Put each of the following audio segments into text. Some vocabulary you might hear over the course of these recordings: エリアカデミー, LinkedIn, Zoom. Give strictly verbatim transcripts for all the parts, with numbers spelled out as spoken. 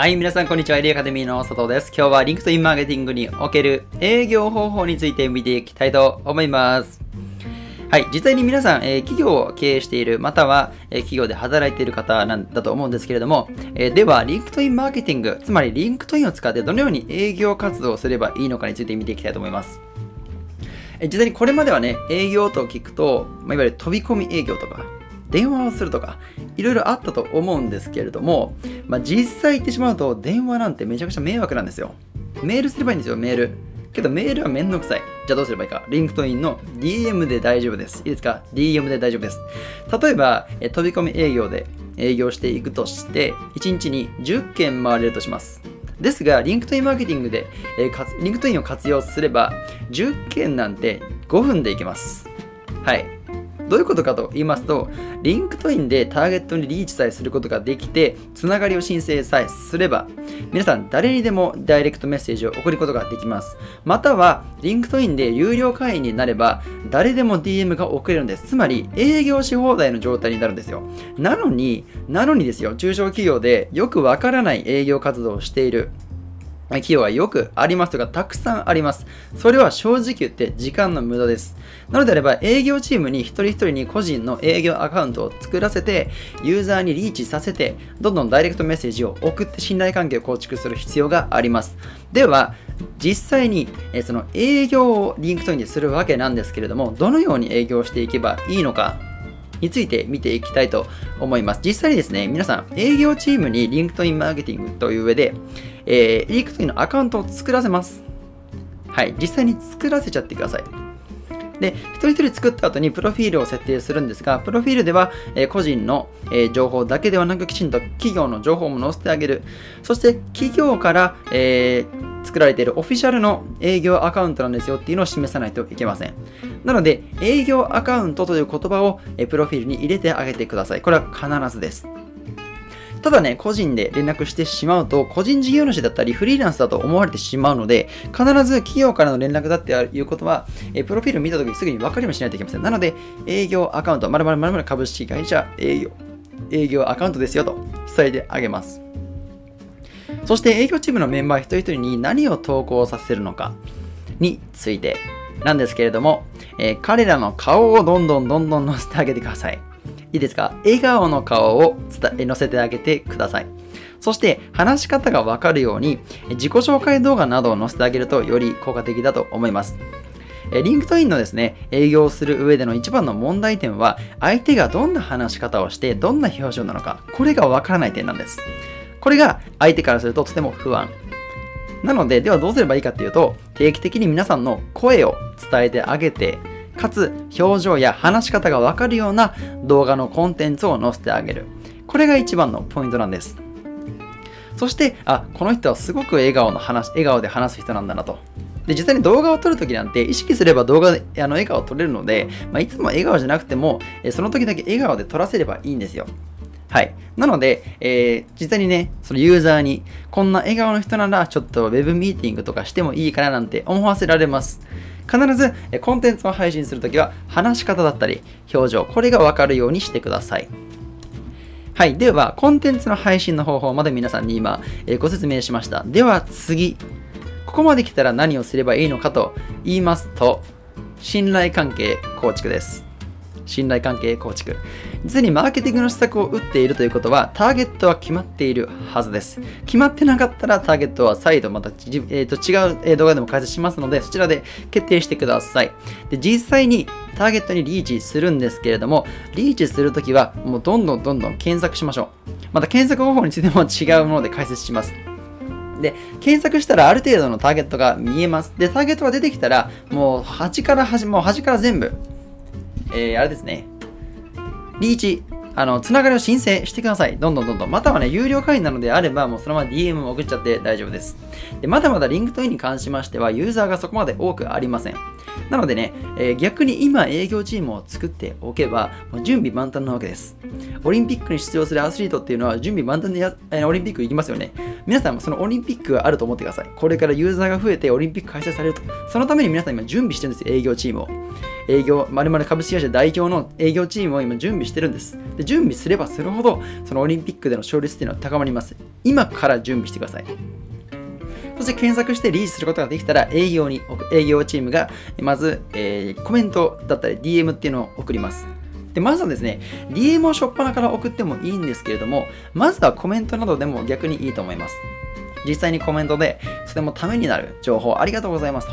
はい、皆さんこんにちは。エリアカデミーの佐藤です。今日は LinkedIn マーケティングにおける営業方法について見ていきたいと思います。はい、実際に皆さん、えー、企業を経営している、または、えー、企業で働いている方なんだと思うんですけれども、えー、では、LinkedIn マーケティング、つまり LinkedIn を使ってどのように営業活動をすればいいのかについて見ていきたいと思います。えー、実際にこれまではね、営業と聞くと、まあ、いわゆる飛び込み営業とか、電話をするとかいろいろあったと思うんですけれども、まあ、実際言ってしまうと電話なんてめちゃくちゃ迷惑なんですよ。メールすればいいんですよ、メール。けどメールはめんどくさい。じゃあどうすればいいか。LinkedIn の ディーエム で大丈夫です。いいですか？ ディーエム で大丈夫です。例えば飛び込み営業で営業していくとしていちにちにじゅっけん回れるとします。ですが LinkedIn マーケティングで LinkedIn を活用すればじゅっけんなんてごふんでいけます。はい。どういうことかと言いますと、LinkedIn でターゲットにリーチさえすることができて、つながりを申請さえすれば、皆さん誰にでもダイレクトメッセージを送ることができます。または、LinkedIn で有料会員になれば、誰でも ディーエム が送れるんです。つまり、営業し放題の状態になるんですよ。なのに、なのにですよ、中小企業でよくわからない営業活動をしている企業はよくありますとか、たくさんあります。それは正直言って時間の無駄です。なのであれば、営業チームに一人一人に個人の営業アカウントを作らせて、ユーザーにリーチさせて、どんどんダイレクトメッセージを送って信頼関係を構築する必要があります。では、実際にその営業をLinkedInでするわけなんですけれども、どのように営業していけばいいのかについて見ていきたいと思います。実際にですね、皆さん、営業チームに LinkedIn マーケティングという上で、えー、LinkedIn のアカウントを作らせます。はい、実際に作らせちゃってください。で、一人一人作った後にプロフィールを設定するんですが、プロフィールでは、えー、個人の、えー、情報だけではなく、きちんと企業の情報も載せてあげる。そして、企業から、えー作られているオフィシャルの営業アカウントなんですよっていうのを示さないといけません。なので、営業アカウントという言葉をプロフィールに入れてあげてください。これは必ずです。ただね、個人で連絡してしまうと、個人事業主だったりフリーランスだと思われてしまうので、必ず企業からの連絡だっていうことは、プロフィールを見たときにすぐに分かりもしないといけません。なので、営業アカウント、〇〇〇〇株式会社営業、営業アカウントですよと伝えてあげます。そして営業チームのメンバー一人一人に何を投稿させるのかについてなんですけれども、えー、彼らの顔をどんどんどんどん載せてあげてください。いいですか？笑顔の顔を載せてあげてください。そして話し方がわかるように自己紹介動画などを載せてあげるとより効果的だと思います。LinkedIn のですね、営業する上での一番の問題点は、相手がどんな話し方をしてどんな表情なのか、これがわからない点なんです。これが相手からするととても不安。なので、ではどうすればいいかっていうと、定期的に皆さんの声を伝えてあげて、かつ表情や話し方がわかるような動画のコンテンツを載せてあげる。これが一番のポイントなんです。そして、あ、この人はすごく笑顔の話、笑顔で話す人なんだなと。で、実際に動画を撮るときなんて意識すれば動画であの笑顔を撮れるので、まあ、いつも笑顔じゃなくても、その時だけ笑顔で撮らせればいいんですよ。はい。なので、えー、実際にね、そのユーザーに、こんな笑顔の人なら、ちょっと Web ミーティングとかしてもいいかななんて思わせられます。必ず、コンテンツを配信するときは、話し方だったり、表情、これがわかるようにしてください。はい。では、コンテンツの配信の方法まで皆さんに今、えー、ご説明しました。では、次。ここまで来たら何をすればいいのかと言いますと、信頼関係構築です。信頼関係構築。実にマーケティングの施策を打っているということは、ターゲットは決まっているはずです。決まってなかったら、ターゲットは再度また、えー、と違う動画でも解説しますので、そちらで決定してください。で、実際にターゲットにリーチするんですけれども、リーチするときは、もうどんどんどんどん検索しましょう。また検索方法についても違うもので解説します。で、検索したらある程度のターゲットが見えます。で、ターゲットが出てきたら、もう端から端、もう端から全部、えー、あれですね。リーチ、あの、つながりを申請してください。どんどんどんどん。またはね、有料会員なのであれば、もうそのまま ディーエム を送っちゃって大丈夫です。で、まだまだ LinkedIn に関しましては、ユーザーがそこまで多くありません。なのでね、えー、逆に今営業チームを作っておけば、もう準備万端なわけです。オリンピックに出場するアスリートっていうのは準備万端でや、えー、オリンピック行きますよね。皆さんもそのオリンピックがあると思ってください。これからユーザーが増えてオリンピック開催されると。そのために皆さん今準備してるんですよ、営業チームを。営業、〇〇株式会社代表の営業チームを今準備してるんです。で、準備すればするほど、そのオリンピックでの勝率っていうのは高まります。今から準備してください。そして検索してリーチすることができたら、営業に、営業チームがまず、えー、コメントだったり ディーエム っていうのを送ります。で、まずはですね、ディーエム を初っ端から送ってもいいんですけれども、まずはコメントなどでも逆にいいと思います。実際にコメントで、とてもためになる情報ありがとうございますと、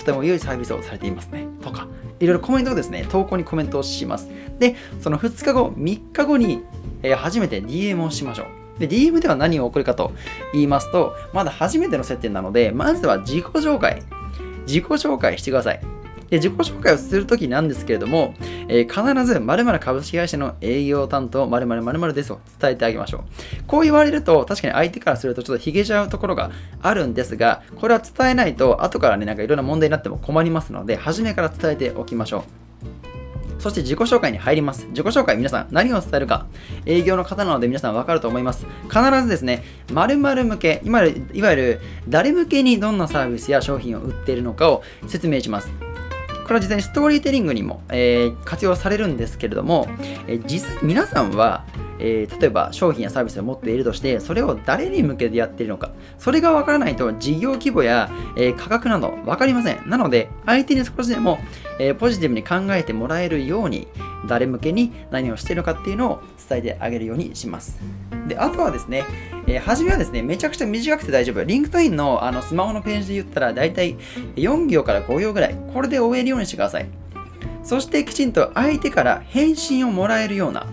とても良いサービスをされていますね、とか、いろいろコメントをですね、投稿にコメントをします。で、そのふつかご、みっかごに、えー、初めて ディーエム をしましょう。で、ディーエム では何を送るかと言いますと、まだ初めての接点なので、まずは自己紹介。自己紹介してください。で、自己紹介をするときなんですけれども、えー、必ず〇〇株式会社の営業担当〇〇〇〇ですを伝えてあげましょう。こう言われると、確かに相手からするとちょっとひげちゃうところがあるんですが、これは伝えないと、後からね、なんかいろんな問題になっても困りますので、初めから伝えておきましょう。そして自己紹介に入ります。自己紹介、皆さん何を伝えるか。営業の方なので皆さん分かると思います。必ずですね、〇〇向け、いわゆる、いわゆる誰向けにどんなサービスや商品を売っているのかを説明します。これは実際にストーリーテリングにも、えー、活用されるんですけれども、えー、実際皆さんは、えー、例えば商品やサービスを持っているとして、それを誰に向けてやっているのか、それが分からないと事業規模や、えー、価格など分かりません。なので、相手に少しでも、えー、ポジティブに考えてもらえるように、誰向けに何をしているのかっていうのを伝えてあげるようにします。で、あとはですね、えー、初めはですね、めちゃくちゃ短くて大丈夫。LinkedIn の、あのスマホのページで言ったら、だいたいよんぎょうからごぎょうぐらい、これで終えるようにしてください。そして、きちんと相手から返信をもらえるような、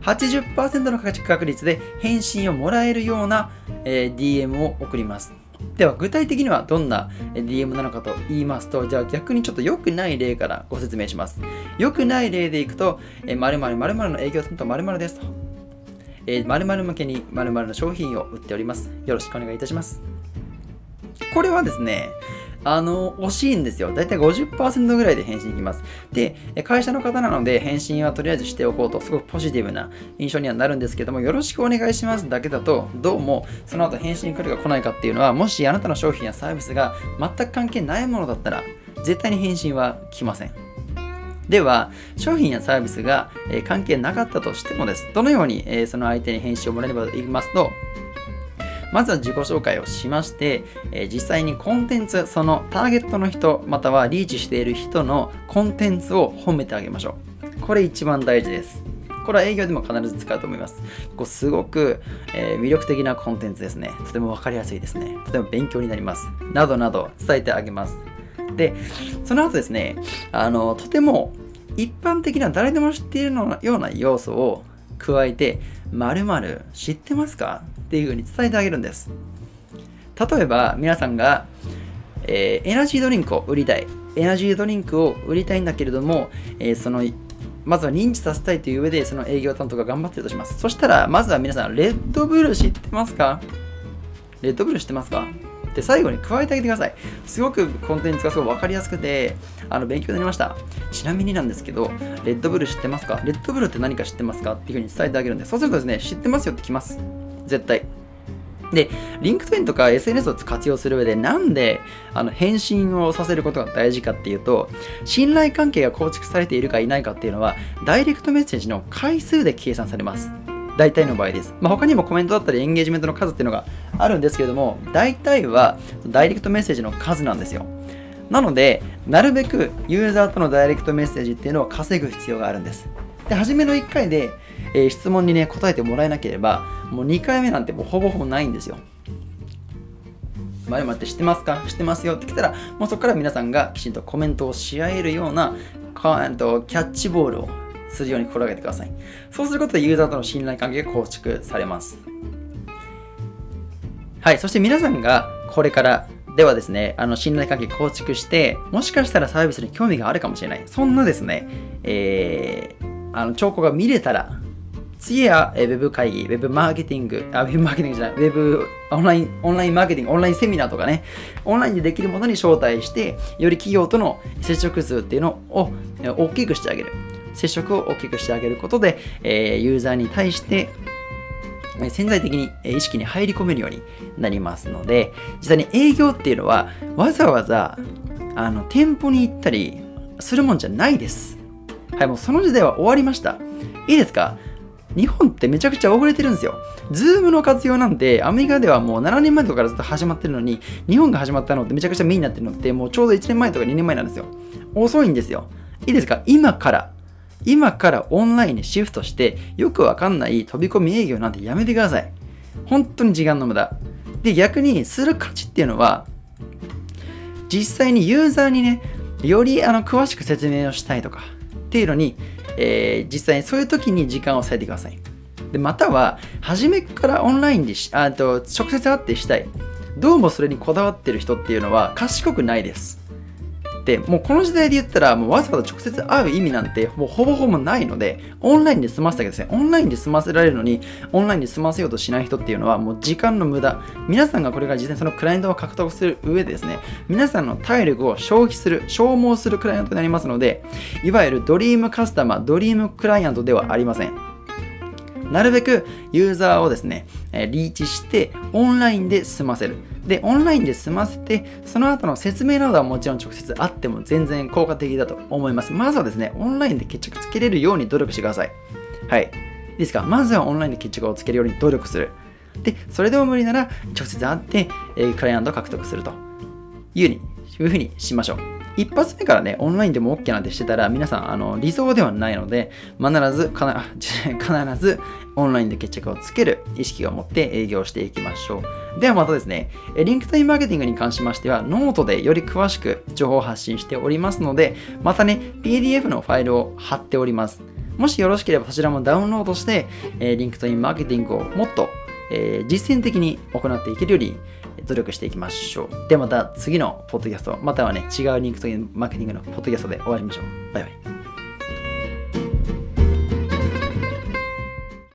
はちじゅっパーセント の確率で返信をもらえるような、えー、ディーエム を送ります。では、具体的にはどんな ディーエム なのかと言いますと、じゃあ逆にちょっと良くない例からご説明します。良くない例でいくと、えー、〇〇〇〇の営業担当〇〇ですと。えー、〇〇向けに〇〇の商品を売っております。よろしくお願いいたします。これはですね、あの、惜しいんですよ。だいたい ごじゅっパーセント ぐらいで返信いきます。で、会社の方なので返信はとりあえずしておこうと、すごくポジティブな印象にはなるんですけども、よろしくお願いしますだけだと、どうもその後返信来るか来ないかっていうのは、もしあなたの商品やサービスが全く関係ないものだったら、絶対に返信は来ません。では、商品やサービスが関係なかったとしてもです。どのようにその相手に返信をもらえればいいますと、まずは自己紹介をしまして、えー、実際にコンテンツ、そのターゲットの人、またはリーチしている人のコンテンツを褒めてあげましょう。これ一番大事です。これは営業でも必ず使うと思います。こうすごく、えー、魅力的なコンテンツですね。とても分かりやすいですね。とても勉強になります。などなど伝えてあげます。で、その後ですね、あの、とても一般的な誰でも知っているような要素を加えて、〇〇知ってますかっていう風に伝えてあげるんです。例えば、皆さんが、えー、エナジードリンクを売りたい。エナジードリンクを売りたいんだけれども、えー、その、まずは認知させたいという上で、その営業担当が頑張ってるとします。そしたら、まずは皆さん、レッドブル知ってますかレッドブル知ってますかで、最後に加えてあげてください。すごくコンテンツがすごく分かりやすくて、あの、勉強になりました。ちなみになんですけど、レッドブル知ってますかレッドブルって何か知ってますかっていう風に伝えてあげるんです。そうするとですね、知ってますよってきます。絶対。で、LinkedIn とか エスエヌエス を活用する上で、なんであの返信をさせることが大事かっていうと、信頼関係が構築されているかいないかっていうのは、ダイレクトメッセージの回数で計算されます。大体の場合です。まあ、他にもコメントだったりエンゲージメントの数っていうのがあるんですけれども、大体はダイレクトメッセージの数なんですよ。なので、なるべくユーザーとのダイレクトメッセージっていうのを稼ぐ必要があるんです。で、初めのいっかいで、えー、質問にね、答えてもらえなければ、もうにかいめなんてもうほぼほぼないんですよ。〇〇って知ってますか知ってますよって来たら、もうそこから皆さんがきちんとコメントをし合えるようなかとキャッチボールをするように心がけてください。そうすることでユーザーとの信頼関係が構築されます。はい、そして皆さんがこれからではですね、あの信頼関係構築して、もしかしたらサービスに興味があるかもしれない。そんなですね、えー、あの兆候が見れたら、次は Web 会議、Web マーケティング、あ、Web マーケティングじゃない、Web オンライン、オンラインマーケティング、オンラインセミナーとかね、オンラインでできるものに招待して、より企業との接触数っていうのを大きくしてあげる。接触を大きくしてあげることで、えー、ユーザーに対して、潜在的に意識に入り込めるようになりますので、実際に営業っていうのはわざわざあの店舗に行ったりするもんじゃないです。はい、もうその時代は終わりました。いいですか、日本ってめちゃくちゃ遅れてるんですよ。Zoom の活用なんて、アメリカではもうななねんまえとかからずっと始まってるのに、日本が始まったのってめちゃくちゃメインになってるのって、もうちょうどいちねんまえとかにねんまえなんですよ。遅いんですよ。いいですか、今から、今からオンラインにシフトして、よくわかんない飛び込み営業なんてやめてください。本当に時間の無駄。で、逆にする価値っていうのは、実際にユーザーにね、よりあの詳しく説明をしたいとか、っていうのに、えー、実際にそういう時に時間を割いてください。でまたは初めからオンラインでしあと直接会ってしたい、どうもそれにこだわってる人っていうのは賢くないです。でもうこの時代で言ったらもうわざわざ直接会う意味なんてもうほぼほぼないので、オンラインで済ませたけどですね、オンラインで済ませられるのにオンラインで済ませようとしない人っていうのはもう時間の無駄。皆さんがこれから実際にそのクライアントを獲得する上でですね、皆さんの体力を消費する消耗するクライアントになりますので、いわゆるドリームカスタマードリームクライアントではありません。なるべくユーザーをですね、リーチしてオンラインで済ませる。で、オンラインで済ませて、その後の説明などはもちろん直接あっても全然効果的だと思います。まずはですね、オンラインで決着つけれるように努力してください。はい。いいですか？まずはオンラインで決着をつけるように努力する。で、それでも無理なら直接会ってクライアントを獲得するというふうに、いうふうにしましょう。一発目からね、オンラインでも OK なんてしてたら、皆さん、あの、理想ではないので、必ず、かな、必ず、オンラインで決着をつける意識を持って営業していきましょう。ではまたですね、LinkedIn マーケティングに関しましては、ノートでより詳しく情報を発信しておりますので、またね、ピーディーエフ のファイルを貼っております。もしよろしければ、そちらもダウンロードして、LinkedIn マーケティングをもっと、えー、実践的に行っていけるように努力していきましょう。ではまた次のポッドキャスト、またはね違うリンクというマーケティングのポッドキャストでお会いしましょう。バイバイ。